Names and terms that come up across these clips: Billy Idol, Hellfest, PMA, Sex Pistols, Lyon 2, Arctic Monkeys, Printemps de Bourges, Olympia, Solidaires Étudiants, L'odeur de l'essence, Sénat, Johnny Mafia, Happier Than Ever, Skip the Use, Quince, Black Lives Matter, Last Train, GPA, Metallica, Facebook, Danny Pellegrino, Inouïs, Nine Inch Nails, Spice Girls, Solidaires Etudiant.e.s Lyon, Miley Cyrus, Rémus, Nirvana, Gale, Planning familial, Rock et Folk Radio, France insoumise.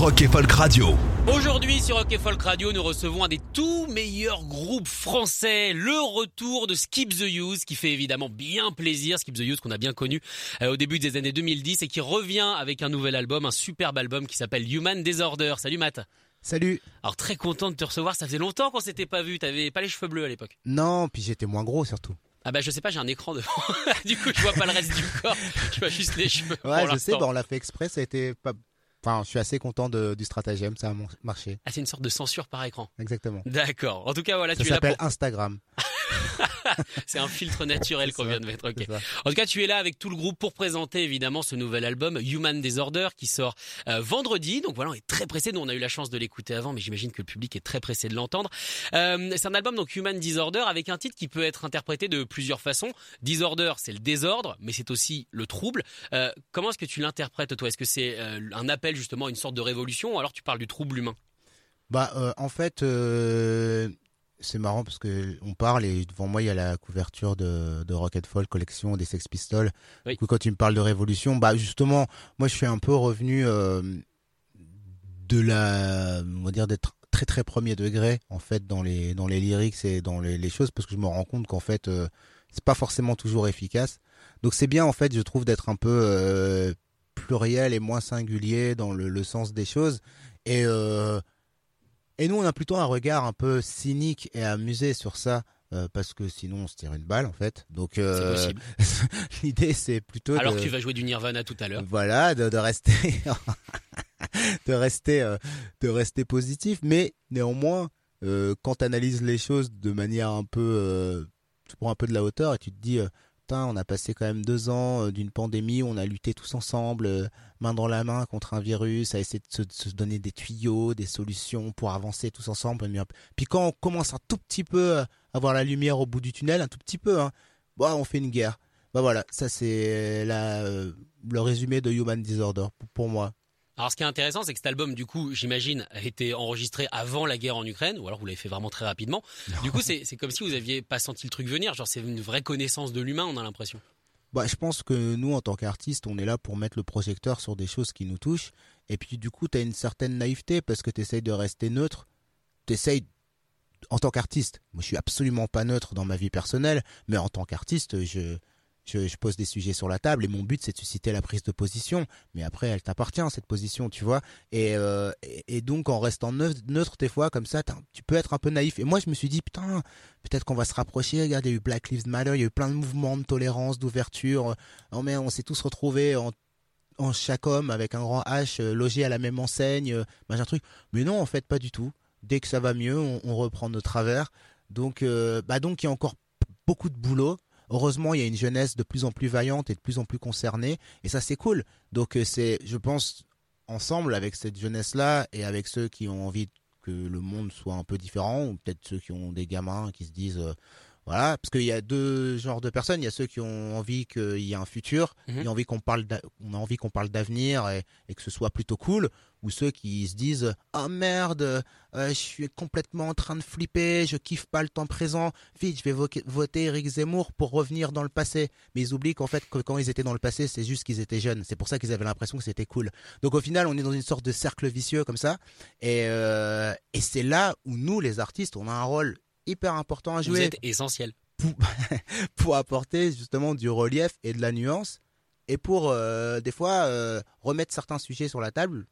Rock et Folk Radio. Aujourd'hui sur Rock et Folk Radio, nous recevons un des tout meilleurs groupes français, le retour de Skip the Use, qui fait évidemment bien plaisir. Skip the Use qu'on a bien connu au début des années 2010 et qui revient avec un nouvel album, un superbe album qui s'appelle Human Disorder. Salut Matt. Salut. Alors très content de te recevoir, ça faisait longtemps qu'on s'était pas vu, t'avais pas les cheveux bleus à l'époque. Non, puis j'étais moins gros surtout. Ah bah je sais pas, j'ai un écran devant, du coup je vois pas le reste du corps, je vois juste les cheveux. Ouais je sais, bah on l'a fait exprès, ça a été pas... Enfin, je suis assez content du stratagème, ça a marché. Ah, c'est une sorte de censure par écran. Exactement. D'accord. En tout cas, voilà, ça tu es là. Ça s'appelle Instagram. C'est un filtre naturel qu'on vient de mettre. Okay. En tout cas, tu es là avec tout le groupe pour présenter évidemment ce nouvel album Human Disorder qui sort vendredi. Donc voilà, on est très pressé. Nous, on a eu la chance de l'écouter avant, mais j'imagine que le public est très pressé de l'entendre. C'est un album donc Human Disorder avec un titre qui peut être interprété de plusieurs façons. Disorder, c'est le désordre, mais c'est aussi le trouble. Comment est-ce que tu l'interprètes toi ? Est-ce que c'est un appel justement à une sorte de révolution ou alors tu parles du trouble humain ? Bah, en fait. C'est marrant parce que on parle et devant moi il y a la couverture de Rock et Folk collection des Sex Pistols. Oui. Du coup, quand tu me parles de révolution, bah justement, moi je suis un peu revenu de la, on va dire d'être très très premier degré en fait dans les lyrics et dans les choses parce que je me rends compte qu'en fait c'est pas forcément toujours efficace. Donc c'est bien en fait je trouve d'être un peu pluriel et moins singulier dans le sens des choses Et nous, on a plutôt un regard un peu cynique et amusé sur ça, parce que sinon, on se tire une balle, en fait. Donc, c'est possible. L'idée, c'est plutôt alors que tu vas jouer du Nirvana tout à l'heure. Voilà, de rester... de rester positif. Mais néanmoins, quand tu analyses les choses de manière un peu... tu prends un peu de la hauteur et tu te dis... on a passé quand même 2 ans d'une pandémie où on a lutté tous ensemble, main dans la main contre un virus, à essayer de se donner des tuyaux, des solutions pour avancer tous ensemble. Puis quand on commence un tout petit peu à voir la lumière au bout du tunnel, un tout petit peu, on fait une guerre. Bah voilà, ça c'est le résumé de Human Disorder pour moi. Alors ce qui est intéressant, c'est que cet album, du coup, j'imagine, a été enregistré avant la guerre en Ukraine, ou alors vous l'avez fait vraiment très rapidement. Non. Du coup, c'est comme si vous n'aviez pas senti le truc venir, genre c'est une vraie connaissance de l'humain, on a l'impression. Bah, je pense que nous, en tant qu'artistes, on est là pour mettre le projecteur sur des choses qui nous touchent. Et puis du coup, tu as une certaine naïveté parce que tu essayes de rester neutre, tu essayes... En tant qu'artiste, moi je suis absolument pas neutre dans ma vie personnelle, mais en tant qu'artiste, Je pose des sujets sur la table et mon but c'est de susciter la prise de position, mais après elle t'appartient cette position, tu vois. Et donc en restant neutre des fois comme ça, tu peux être un peu naïf. Et moi je me suis dit putain, peut-être qu'on va se rapprocher. Regarde, il y a eu Black Lives Matter, il y a eu plein de mouvements de tolérance, d'ouverture. Non mais on s'est tous retrouvés en chaque homme avec un grand H logé à la même enseigne, machin truc. Mais non en fait pas du tout. Dès que ça va mieux, on reprend nos travers. Donc il y a encore beaucoup de boulot. Heureusement, il y a une jeunesse de plus en plus vaillante et de plus en plus concernée, et ça c'est cool. Donc c'est, je pense, ensemble avec cette jeunesse-là et avec ceux qui ont envie que le monde soit un peu différent, ou peut-être ceux qui ont des gamins qui se disent, voilà, parce qu'il y a 2 genres de personnes. Il y a ceux qui ont envie qu'il y ait un futur, qui ont envie qu'on parle d'avenir et que ce soit plutôt cool, ou ceux qui se disent, ah merde, je suis complètement en train de flipper, je kiffe pas le temps présent, vite je vais voter Eric Zemmour pour revenir dans le passé. Mais ils oublient qu'en fait que quand ils étaient dans le passé, c'est juste qu'ils étaient jeunes, c'est pour ça qu'ils avaient l'impression que c'était cool. Donc au final, on est dans une sorte de cercle vicieux comme ça, et c'est là où nous les artistes, on a un rôle hyper important à jouer. Vous êtes essentiel pour apporter justement du relief et de la nuance, et pour des fois remettre certains sujets sur la table.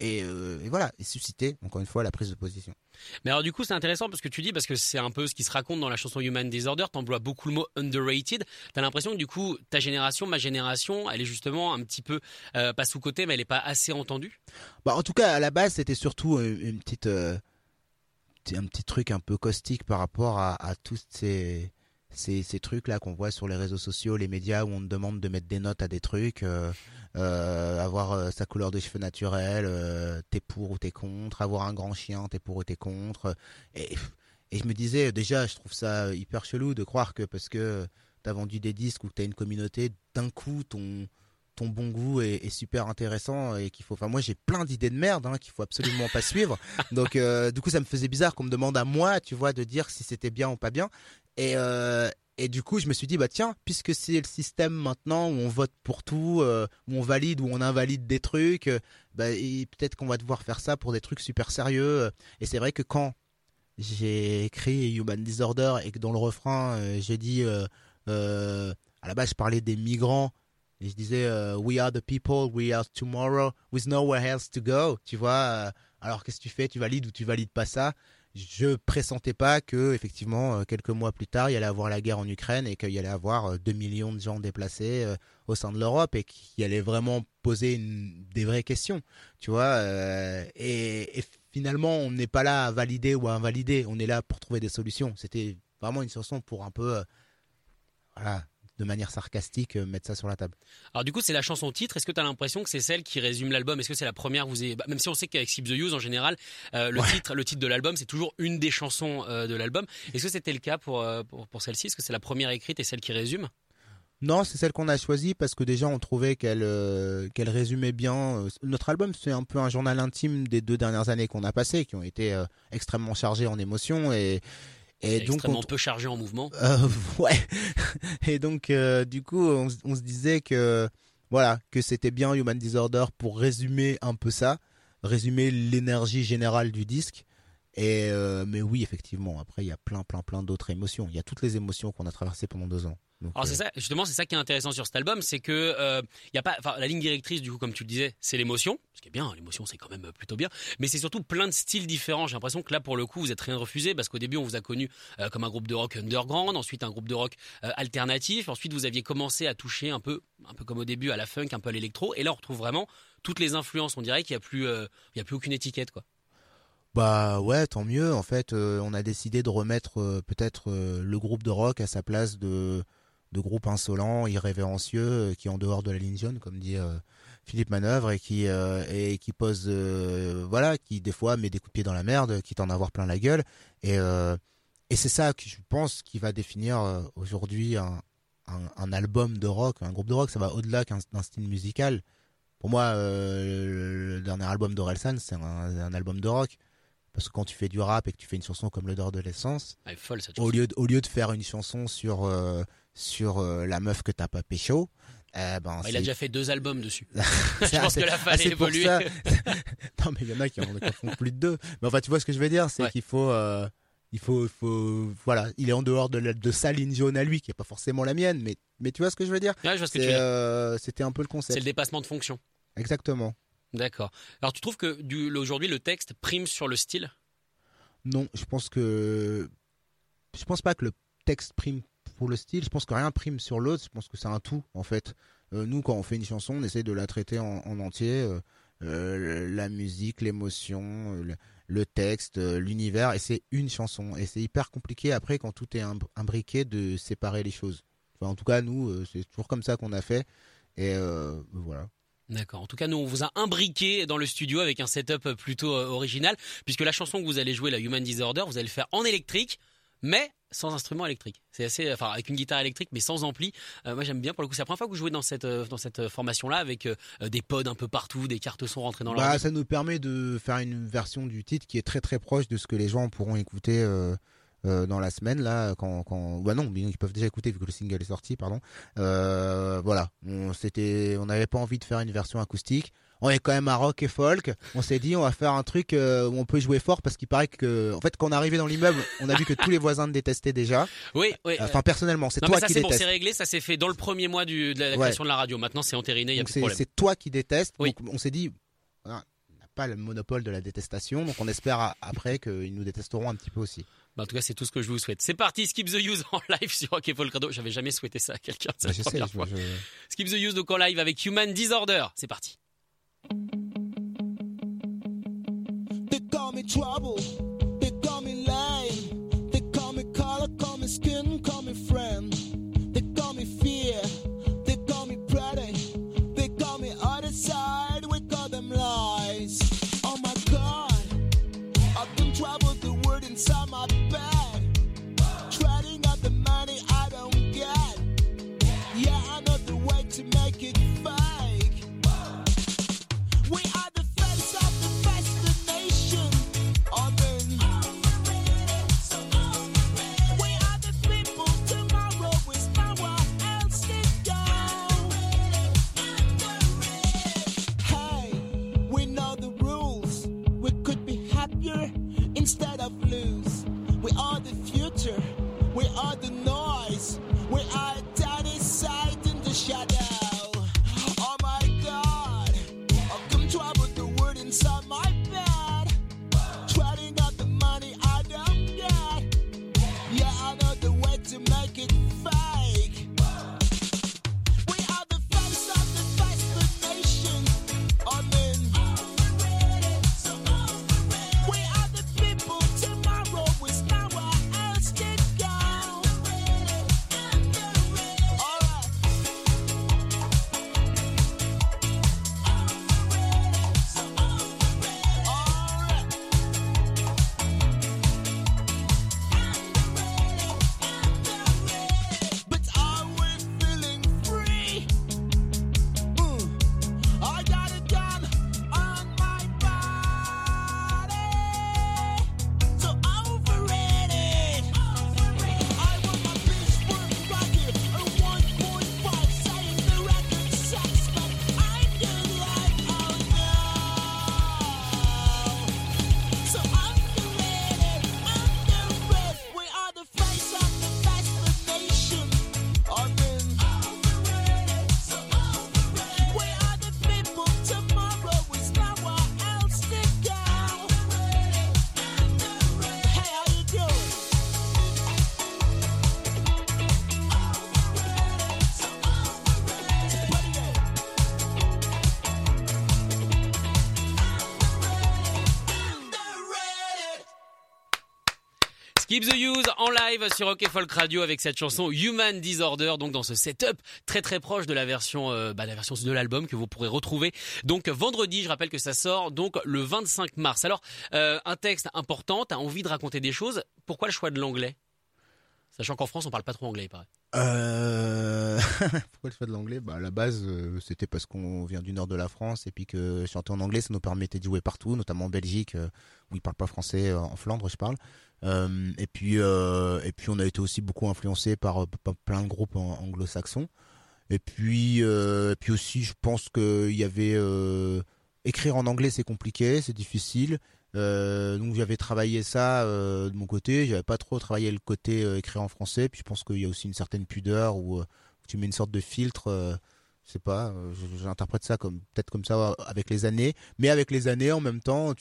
Et voilà, et susciter encore une fois la prise de position. Mais alors du coup c'est intéressant parce que tu dis, parce que c'est un peu ce qui se raconte dans la chanson Human Disorder, t'emploies beaucoup le mot underrated, t'as l'impression que du coup ta génération, ma génération, elle est justement un petit peu pas sous-cotée, mais elle est pas assez entendue. Bah en tout cas à la base c'était surtout une petite un petit truc un peu caustique par rapport à toutes ces ces trucs-là qu'on voit sur les réseaux sociaux, les médias où on te demande de mettre des notes à des trucs, avoir sa couleur de cheveux naturelle, t'es pour ou t'es contre, avoir un grand chien, t'es pour ou t'es contre. Et je me disais, déjà, je trouve ça hyper chelou de croire que parce que t'as vendu des disques ou que t'as une communauté, d'un coup, ton bon goût est super intéressant et qu'il faut. Enfin, moi, j'ai plein d'idées de merde qu'il faut absolument pas suivre. Donc, du coup, ça me faisait bizarre qu'on me demande à moi, tu vois, de dire si c'était bien ou pas bien. Et du coup, je me suis dit, bah tiens, puisque c'est le système maintenant où on vote pour tout, où on valide ou on invalide des trucs, peut-être qu'on va devoir faire ça pour des trucs super sérieux. Et c'est vrai que quand j'ai écrit Human Disorder et que dans le refrain, j'ai dit, à la base, je parlais des migrants. Et je disais we are the people, we are tomorrow, with nowhere else to go. Tu vois, alors qu'est-ce que tu fais? Tu valides ou tu valides pas ça? Je pressentais pas que effectivement quelques mois plus tard, il y allait avoir la guerre en Ukraine et qu'il y allait avoir 2 millions de gens déplacés au sein de l'Europe et qu'il allait vraiment poser des vraies questions. Tu vois, et finalement, on n'est pas là à valider ou à invalider. On est là pour trouver des solutions. C'était vraiment une chanson pour un peu, voilà, de manière sarcastique, mettre ça sur la table. Alors du coup, c'est la chanson titre. Est-ce que tu as l'impression que c'est celle qui résume l'album? Est-ce que c'est la première vous avez... Même si on sait qu'avec Skip the Use, en général, le titre de l'album, c'est toujours une des chansons de l'album. Est-ce que c'était le cas pour celle-ci? Est-ce que c'est la première écrite et celle qui résume? Non, c'est celle qu'on a choisie parce que déjà, on trouvait qu'elle résumait bien. Notre album, c'est un peu un journal intime des 2 dernières années qu'on a passées, qui ont été extrêmement chargées en émotions et donc extrêmement peu chargé en mouvement. Ouais. Et donc du coup, on se disait que voilà, que c'était bien Human Disorder pour résumer un peu ça, résumer l'énergie générale du disque. Et mais oui, effectivement, après il y a plein d'autres émotions. Il y a toutes les émotions qu'on a traversées pendant 2 ans. Donc, alors c'est ça, justement, c'est ça qui est intéressant sur cet album, c'est que y a pas, enfin la ligne directrice du coup, comme tu le disais, c'est l'émotion, ce qui est bien, l'émotion c'est quand même plutôt bien, mais c'est surtout plein de styles différents. J'ai l'impression que là pour le coup vous êtes rien refusé parce qu'au début on vous a connu comme un groupe de rock underground, ensuite un groupe de rock alternatif, ensuite vous aviez commencé à toucher un peu comme au début à la funk, un peu à l'électro, et là on retrouve vraiment toutes les influences. On dirait qu'il y a plus aucune étiquette, quoi. Bah ouais, tant mieux. En fait, on a décidé de remettre peut-être le groupe de rock à sa place de groupes insolents, irrévérencieux, qui en dehors de la ligne jaune, comme dit Philippe Manœuvre, et qui pose, voilà, qui des fois met des coups de pied dans la merde, quitte à en avoir plein la gueule, et c'est ça que je pense qui va définir aujourd'hui un album de rock, un groupe de rock. Ça va au-delà d'un style musical. Pour moi, le dernier album d'Orelsan, c'est un album de rock. Parce que quand tu fais du rap et que tu fais une chanson comme L'odeur de l'essence, elle est folle, cette chanson. Au lieu de faire une chanson sur la meuf que t'as pas pécho, il a déjà fait 2 albums dessus. Je pense que la faille évolue. Non, mais il y en a qui en font plus de 2. Mais enfin, tu vois ce que je veux dire, c'est qu'il faut, voilà, il est en dehors de sa ligne jaune à lui, qui est pas forcément la mienne, mais tu vois ce que je veux dire. Ouais, je vois ce que tu veux dire. C'était un peu le concept. C'est le dépassement de fonction. Exactement. D'accord. Alors tu trouves que aujourd'hui le texte prime sur le style? Non, je pense pas que le texte prime pour le style. Je pense que rien prime sur l'autre. Je pense que c'est un tout, en fait. Nous, quand on fait une chanson, on essaie de la traiter en entier, la musique, l'émotion, le texte, l'univers, et c'est une chanson. Et c'est hyper compliqué après, quand tout est imbriqué, de séparer les choses. Enfin, en tout cas, nous, c'est toujours comme ça qu'on a fait. Et voilà. D'accord. En tout cas, nous, on vous a imbriqué dans le studio avec un setup plutôt original, puisque la chanson que vous allez jouer, la Human Disorder, vous allez le faire en électrique, mais sans instrument électrique. C'est assez, enfin, avec une guitare électrique, mais sans ampli. Moi, j'aime bien. Pour le coup, c'est la première fois que vous jouez dans cette formation-là, avec des pods un peu partout, des cartes son rentrées dans l'ordi. Ça nous permet de faire une version du titre qui est très très proche de ce que les gens pourront écouter. Dans la semaine là, ils peuvent déjà écouter vu que le single est sorti, pardon. Voilà, on n'avait pas envie de faire une version acoustique. On est quand même à rock et folk. On s'est dit, on va faire un truc où on peut jouer fort, parce qu'il paraît que, en fait, quand on est arrivé dans l'immeuble, on a vu que tous les voisins le détestaient déjà. Oui. Enfin, personnellement, c'est toi qui détestes. Bon, c'est réglé, ça s'est fait dans le premier mois de la création de la radio. Maintenant, c'est entériné, il n'y a plus de problème. C'est toi qui détestes. Oui. Donc, on s'est dit, ah, on n'a pas le monopole de la détestation, donc on espère après qu'ils nous détesteront un petit peu aussi. En tout cas, c'est tout ce que je vous souhaite. C'est parti, Skip the Use en live sur Rock et Folk Radio. J'avais jamais souhaité ça à quelqu'un. C'est la première fois. Skip the Use donc en live avec Human Disorder. C'est parti. They call me trouble, they call me lying, they call me color, call me skin, call me friend. Skip the Use en live sur Rock et Folk Radio avec cette chanson Human Disorder, donc dans ce setup très très proche de la version de l'album que vous pourrez retrouver donc vendredi. Je rappelle que ça sort donc le 25 mars. Alors un texte important, t'as envie de raconter des choses. Pourquoi le choix de l'anglais, sachant qu'en France on parle pas trop anglais, il paraît? Pourquoi le choix de l'anglais? Bah à la base c'était parce qu'on vient du nord de la France et puis que chanter en anglais ça nous permettait de jouer partout, notamment en Belgique où ils parlent pas français, en Flandre je parle. Et puis on a été aussi beaucoup influencé par plein de groupes anglo-saxons. Et puis aussi je pense que il y avait écrire en anglais c'est compliqué, c'est difficile. Donc j'avais travaillé ça de mon côté, j'avais pas trop travaillé le côté écrire en français. Puis je pense qu'il y a aussi une certaine pudeur où tu mets une sorte de filtre, je sais pas, j'interprète ça comme ça avec les années. Mais avec les années en même temps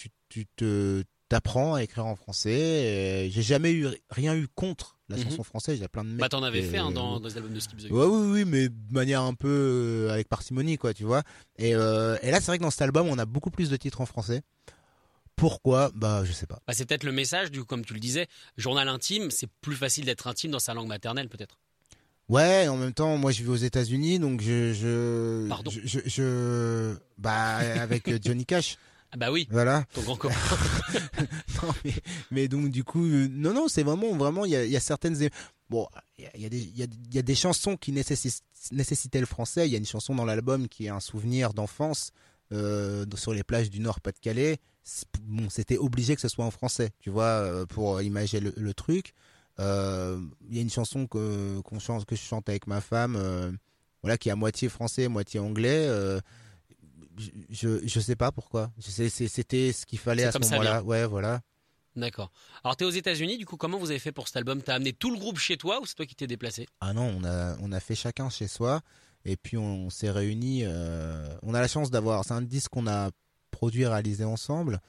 t'apprends à écrire en français. Et j'ai jamais rien eu contre la chanson française. Il y a plein de mecs. Bah t'en avais fait dans les albums de Skip the Use. Ouais, oui, mais de manière un peu avec parcimonie quoi, tu vois. Et là c'est vrai que dans cet album on a beaucoup plus de titres en français. Pourquoi ? Bah je sais pas. Bah, c'est peut-être le message du coup, comme tu le disais, journal intime, c'est plus facile d'être intime dans sa langue maternelle peut-être. Ouais, en même temps, moi je vis aux États-Unis donc je avec Johnny Cash. Ah bah oui. Voilà. Ton grand corps. Non mais donc du coup non, c'est vraiment il y a certaines bon, il y a des chansons qui nécessitaient le français, il y a une chanson dans l'album qui est un souvenir d'enfance. Sur les plages du Nord-Pas-de-Calais, c'était obligé que ce soit en français, tu vois, pour imager le truc. Il y a une chanson que je chante avec ma femme, voilà, qui est à moitié français, moitié anglais. Je sais pas pourquoi. C'était ce qu'il fallait à ce moment-là. Ouais, voilà. D'accord. Alors t'es aux États-Unis, du coup, comment vous avez fait pour cet album ? T'as amené tout le groupe chez toi ou c'est toi qui t'es déplacé ? Ah non, on a fait chacun chez soi. Et puis on s'est réunis, on a la chance c'est un disque qu'on a produit et réalisé ensemble.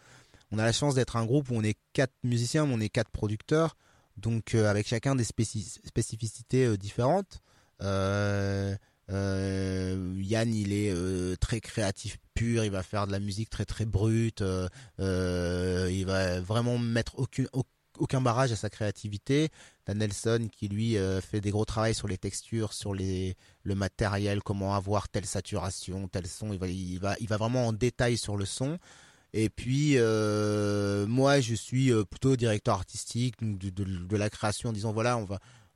On a la chance d'être un groupe où on est 4 musiciens, mais on est 4 producteurs, donc avec chacun des spécificités différentes. Yann, il est très créatif pur, il va faire de la musique très très brute, il va vraiment mettre aucun barrage à sa créativité. T'as Nelson qui lui fait des gros travails sur les textures, sur le matériel, comment avoir telle saturation, tel son. Il va vraiment en détail sur le son. Et puis moi je suis plutôt directeur artistique de la création, en disant voilà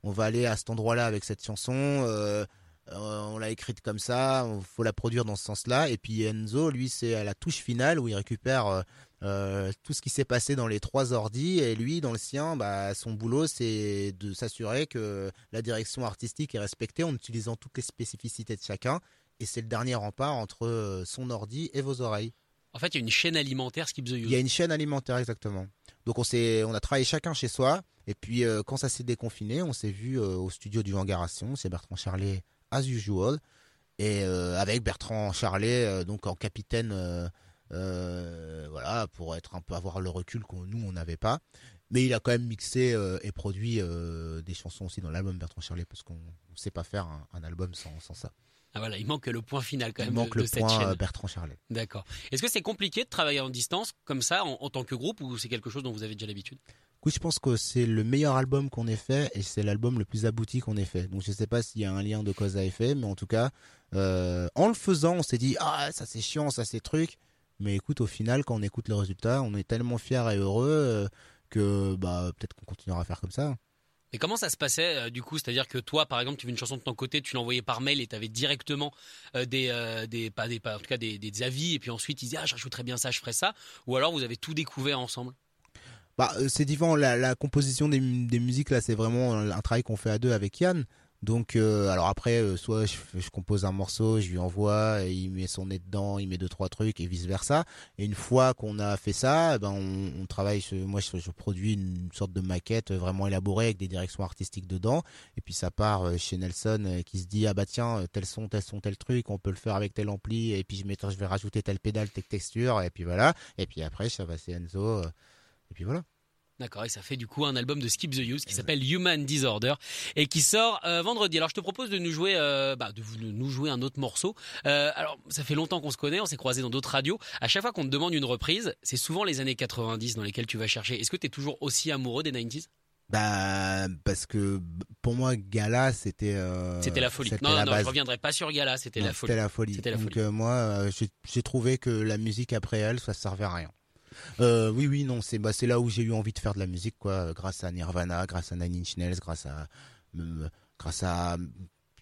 on va aller à cet endroit-là avec cette chanson. On l'a écrite comme ça, faut la produire dans ce sens-là. Et puis Enzo, lui, c'est à la touche finale où il récupère tout ce qui s'est passé dans les 3 ordis. Et lui, dans le sien, bah, son boulot, c'est de s'assurer que la direction artistique est respectée en utilisant toutes les spécificités de chacun. Et c'est le dernier rempart entre son ordi et vos oreilles. En fait, il y a une chaîne alimentaire, Skip the Use. Il y a une chaîne alimentaire, exactement. Donc on a travaillé chacun chez soi. Et puis quand ça s'est déconfiné, on s'est vu au studio du Vangaration. C'est Bertrand Charlet as usual, et avec Bertrand Charlet donc en capitaine, voilà, pour être un peu avoir le recul que nous on n'avait pas, mais il a quand même mixé et produit des chansons aussi dans l'album, Bertrand Charlet, parce qu'on ne sait pas faire un album sans ça. Ah voilà, il manque le point final quand même. Il manque le point chaîne. Bertrand Charlet. D'accord. Est-ce que c'est compliqué de travailler en distance comme ça en tant que groupe, ou c'est quelque chose dont vous avez déjà l'habitude ? Je pense que c'est le meilleur album qu'on ait fait et c'est l'album le plus abouti qu'on ait fait. Donc je sais pas s'il y a un lien de cause à effet, mais en tout cas, en le faisant, on s'est dit ah ça c'est chiant, ça c'est truc. Mais écoute, au final, quand on écoute le résultat, on est tellement fiers et heureux que bah peut-être qu'on continuera à faire comme ça. Et comment ça se passait du coup ? C'est-à-dire que toi, par exemple, tu veux une chanson de ton côté, tu l'envoyais par mail et tu avais directement des avis, et puis ensuite ils disaient ah je rajouterais bien ça, je ferais ça, ou alors vous avez tout découvert ensemble ? Bah, c'est différent. La composition des musiques là, c'est vraiment un travail qu'on fait à deux avec Yann. Donc alors après soit je compose un morceau, je lui envoie, et il met son nez dedans, il met 2-3 trucs et vice versa. Et une fois qu'on a fait ça, ben on travaille. Moi je produis une sorte de maquette vraiment élaborée avec des directions artistiques dedans. Et puis ça part chez Nelson qui se dit ah bah tiens tel son tel truc, on peut le faire avec tel ampli. Et puis je vais rajouter telle pédale, telle texture. Et puis voilà. Et puis après ça va chez Enzo. Et puis voilà. D'accord, et ça fait du coup un album de Skip the Use qui s'appelle Human Disorder et qui sort vendredi. Alors je te propose de nous jouer, un autre morceau. Alors ça fait longtemps qu'on se connaît, on s'est croisés dans d'autres radios. À chaque fois qu'on te demande une reprise, c'est souvent les années 90 dans lesquelles tu vas chercher. Est-ce que tu es toujours aussi amoureux des 90s ? Bah, parce que pour moi, Gala, c'était la folie. C'était non, je reviendrai pas sur Gala, c'était la folie. C'était la folie. Donc moi, j'ai trouvé que la musique après elle, ça servait à rien. Oui, non, c'est là où j'ai eu envie de faire de la musique, quoi, grâce à Nirvana, grâce à Nine Inch Nails, grâce à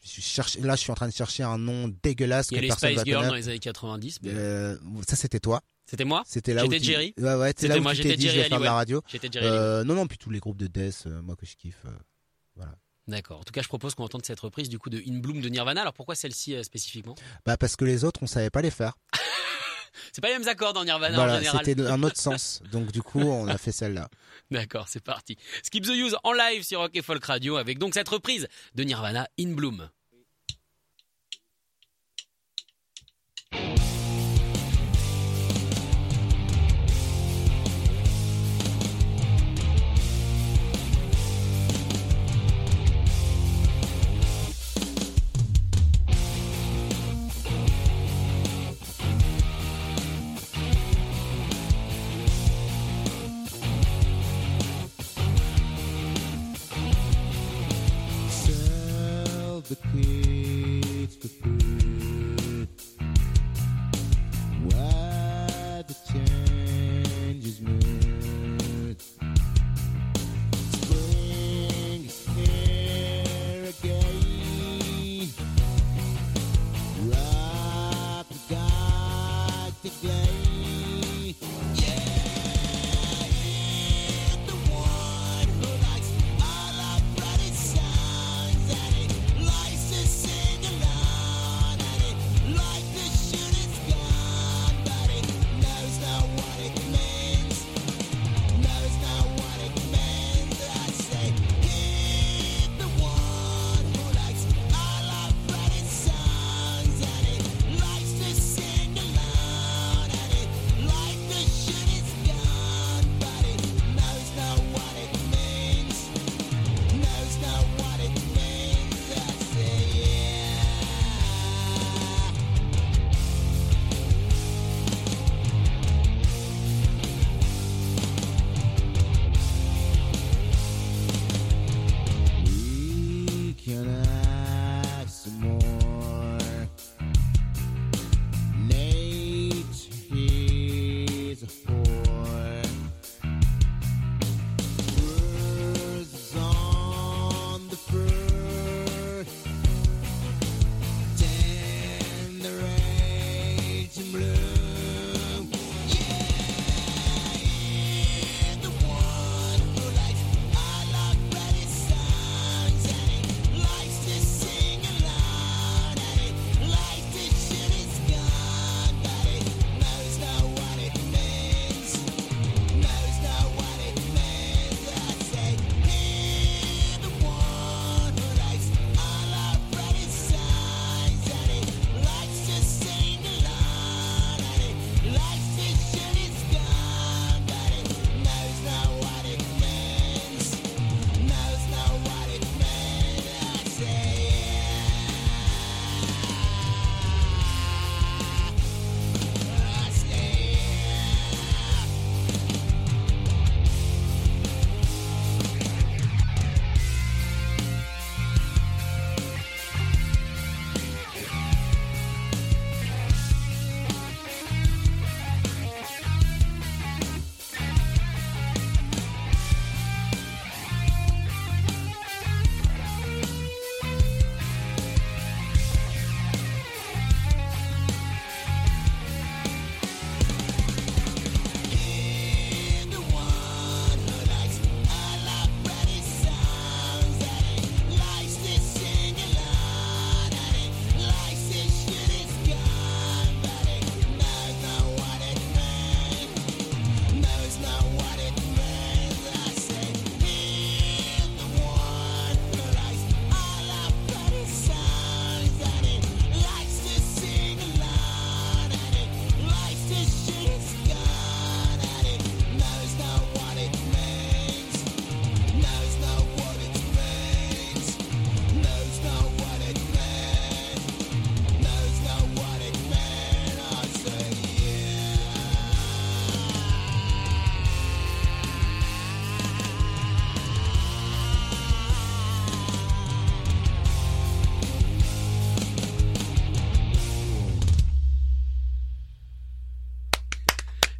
je suis en train de chercher un nom dégueulasse que personne va connaître. Il y a les Spice Girls dans les années 90. Mais... ça, c'était toi. C'était moi. C'était là j'étais où tu... Jerry. Ouais, c'était là où moi, tu t'es dit Jerry je vais faire de la radio. J'étais Jerry non, puis tous les groupes de Death, moi que je kiffe, voilà. D'accord. En tout cas, je propose qu'on entende cette reprise du coup de In Bloom de Nirvana. Alors pourquoi celle-ci spécifiquement ? Bah parce que les autres, on savait pas les faire. C'est pas les mêmes accords dans Nirvana en général. C'était un autre sens. Donc du coup, on a fait celle-là. D'accord, c'est parti. Skip the Use en live sur Rock et Folk Radio avec donc cette reprise de Nirvana In Bloom.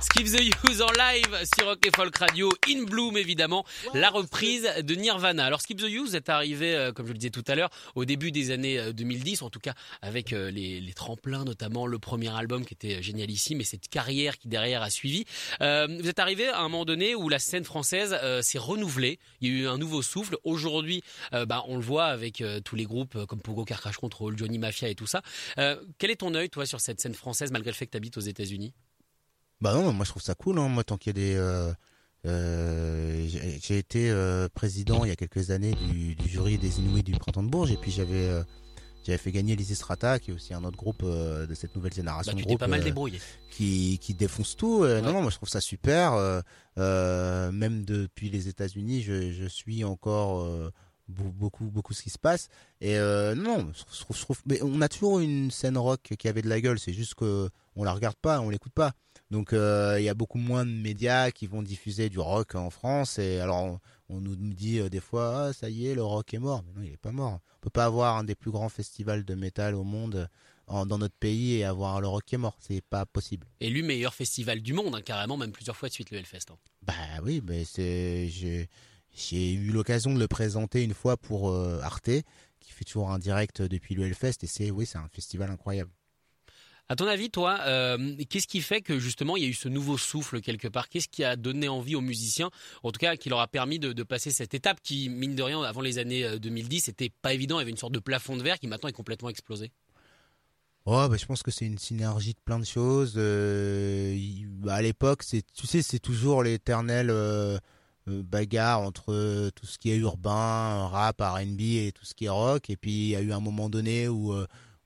Skip the Use en live sur Rock et Folk Radio, in bloom évidemment, la reprise de Nirvana. Alors Skip the Use est arrivé, comme je le disais tout à l'heure, au début des années 2010, en tout cas avec les tremplins, notamment le premier album qui était génialissime et cette carrière qui derrière a suivi. Vous êtes arrivé à un moment donné où la scène française s'est renouvelée, il y a eu un nouveau souffle. Aujourd'hui, on le voit avec tous les groupes comme Pogo, Carcache Control, Johnny Mafia et tout ça. Quel est ton œil, toi, sur cette scène française, malgré le fait que tu habites aux États-Unis ? Bah non, moi je trouve ça cool, hein. Moi, tant qu'il y a des... j'ai été président il y a quelques années du jury des Inouïs du Printemps de Bourges, et puis j'avais fait gagner les Estrata, qui est aussi un autre groupe de cette nouvelle génération. Tu t'es pas mal débrouillé. Qui défonce tout. Ouais. Non, moi je trouve ça super. Même depuis les États-Unis, je suis encore... beaucoup ce qui se passe, et je trouve mais on a toujours une scène rock qui avait de la gueule, c'est juste que on la regarde pas, on l'écoute pas, donc il y a beaucoup moins de médias qui vont diffuser du rock en France. Et alors on nous dit des fois ça y est, le rock est mort. Mais non, il est pas mort. On peut pas avoir un des plus grands festivals de métal au monde dans notre pays et avoir le rock qui est mort, c'est pas possible. Et le meilleur festival du monde, hein, carrément, même plusieurs fois de suite, le Hellfest, hein. Bah oui, mais j'ai eu l'occasion de le présenter une fois pour Arte, qui fait toujours un direct depuis le Hellfest, et c'est un festival incroyable. À ton avis, toi, qu'est-ce qui fait que justement il y a eu ce nouveau souffle quelque part ? Qu'est-ce qui a donné envie aux musiciens, en tout cas qui leur a permis de passer cette étape qui, mine de rien, avant les années 2010, c'était pas évident, il y avait une sorte de plafond de verre qui maintenant est complètement explosé ? Oh, bah, je pense que c'est une synergie de plein de choses. À l'époque, c'est toujours l'éternel... bagarre entre tout ce qui est urbain, rap, R&B et tout ce qui est rock. Et puis il y a eu un moment donné où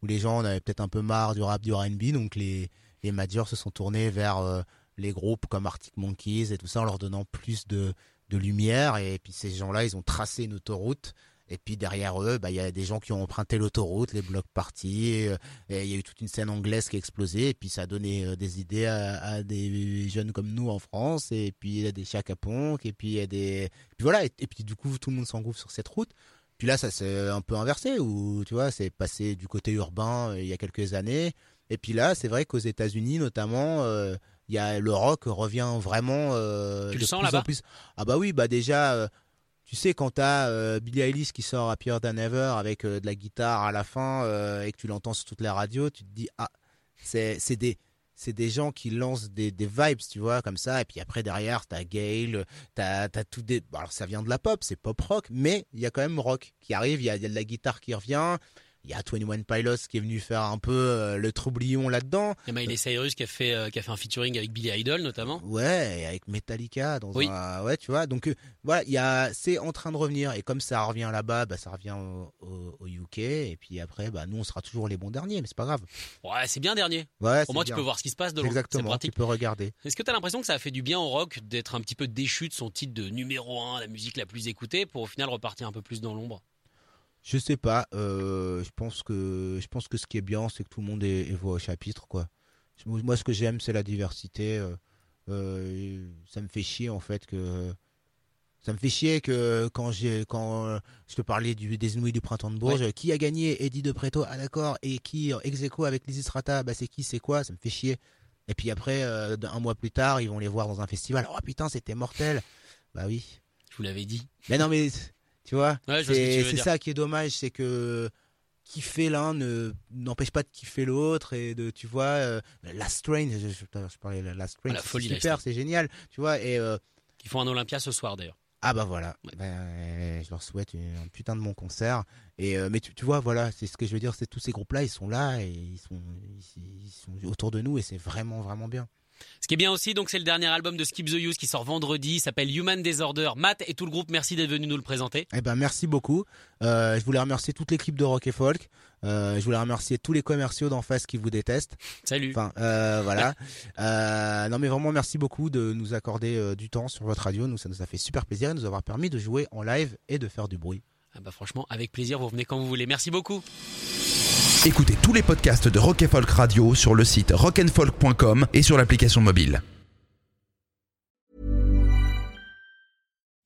les gens en avaient peut-être un peu marre du rap, du R&B, donc les majors se sont tournés vers les groupes comme Arctic Monkeys et tout ça, en leur donnant plus de lumière. Et puis ces gens-là, ils ont tracé une autoroute, et puis derrière eux, il y a des gens qui ont emprunté l'autoroute, les Block Party, et il y a eu toute une scène anglaise qui a explosé, et puis ça a donné des idées à des jeunes comme nous en France, et puis il y a des Shaka Ponk, et puis il y a des... Et puis voilà, et puis du coup tout le monde s'engouffre sur cette route. Puis là ça s'est un peu inversé, où tu vois, c'est passé du côté urbain il y a quelques années, et puis là c'est vrai qu'aux États-Unis notamment... il y a le rock revient vraiment tu le sens là-bas ? Ah bah oui, bah déjà... tu sais, quand t'as Billie Eilish qui sort Happier Than Ever avec de la guitare à la fin et que tu l'entends sur toutes les radios, tu te dis « Ah, c'est des gens qui lancent des vibes, tu vois, comme ça. » Et puis après, derrière, t'as Gale, t'as tout des... Bon, alors, ça vient de la pop, c'est pop-rock, mais il y a quand même rock qui arrive, il y a de la guitare qui revient... Il y a 21 Pilots qui est venu faire un peu le troublion là-dedans. Il y a Miley Cyrus qui a fait un featuring avec Billy Idol notamment. Ouais, et avec Metallica dans oui. Ouais, tu vois. Donc voilà, c'est en train de revenir, et comme ça revient là-bas, ça revient au UK, et puis après nous on sera toujours les bons derniers, mais c'est pas grave. Ouais, c'est bien dernier. Ouais, au moins tu peux voir ce qui se passe de loin. Exactement, tu peux regarder. Est-ce que tu as l'impression que ça a fait du bien au rock d'être un petit peu déchu de son titre de numéro 1, la musique la plus écoutée, pour au final repartir un peu plus dans l'ombre ? Je sais pas, je pense que ce qui est bien, c'est que tout le monde est voit au chapitre, quoi. Moi, ce que j'aime, c'est la diversité. Ça me fait chier, en fait, que... Ça me fait chier que quand je te parlais des Inouïs du Printemps de Bourges, ouais. Qui a gagné Eddie de Preto, ah d'accord, et qui, ex aequo avec les Estrata, c'est qui, c'est quoi, ça me fait chier. Et puis après, un mois plus tard, ils vont les voir dans un festival. Oh putain, c'était mortel. Bah oui. Je vous l'avais dit. Mais non, mais... Tu vois, ouais, c'est ça qui est dommage, c'est que kiffer l'un n'empêche pas de kiffer l'autre, et de, tu vois, Last Train, je parlais de Last Train, c'est super, c'est génial, tu vois. Et ils font un Olympia ce soir d'ailleurs. Ah bah voilà, ouais. Je leur souhaite un putain de bon concert. Et mais tu vois, voilà, c'est ce que je veux dire, c'est tous ces groupes-là, ils sont là, et ils sont autour de nous, et c'est vraiment vraiment bien. Ce qui est bien aussi, donc, c'est le dernier album de Skip the Use qui sort vendredi, il s'appelle Human Disorder. Matt et tout le groupe, merci d'être venus nous le présenter. Eh ben, merci beaucoup. Je voulais remercier toute l'équipe de Rock et Folk. Je voulais remercier tous les commerciaux d'en face qui vous détestent. Salut. Enfin, voilà. Non, mais vraiment, merci beaucoup de nous accorder du temps sur votre radio. Nous, ça nous a fait super plaisir et nous avoir permis de jouer en live et de faire du bruit. Ah bah franchement, avec plaisir, vous revenez quand vous voulez. Merci beaucoup. Écoutez tous les podcasts de Rock et Folk Radio sur le site rockandfolk.com et sur l'application mobile.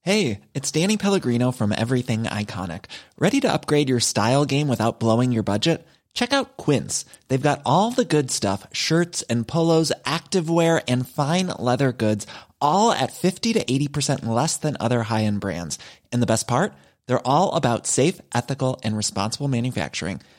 Hey, it's Danny Pellegrino from Everything Iconic. Ready to upgrade your style game without blowing your budget? Check out Quince. They've got all the good stuff, shirts and polos, activewear and fine leather goods, all at 50 to 80% less than other high-end brands. And the best part? They're all about safe, ethical, and responsible manufacturing.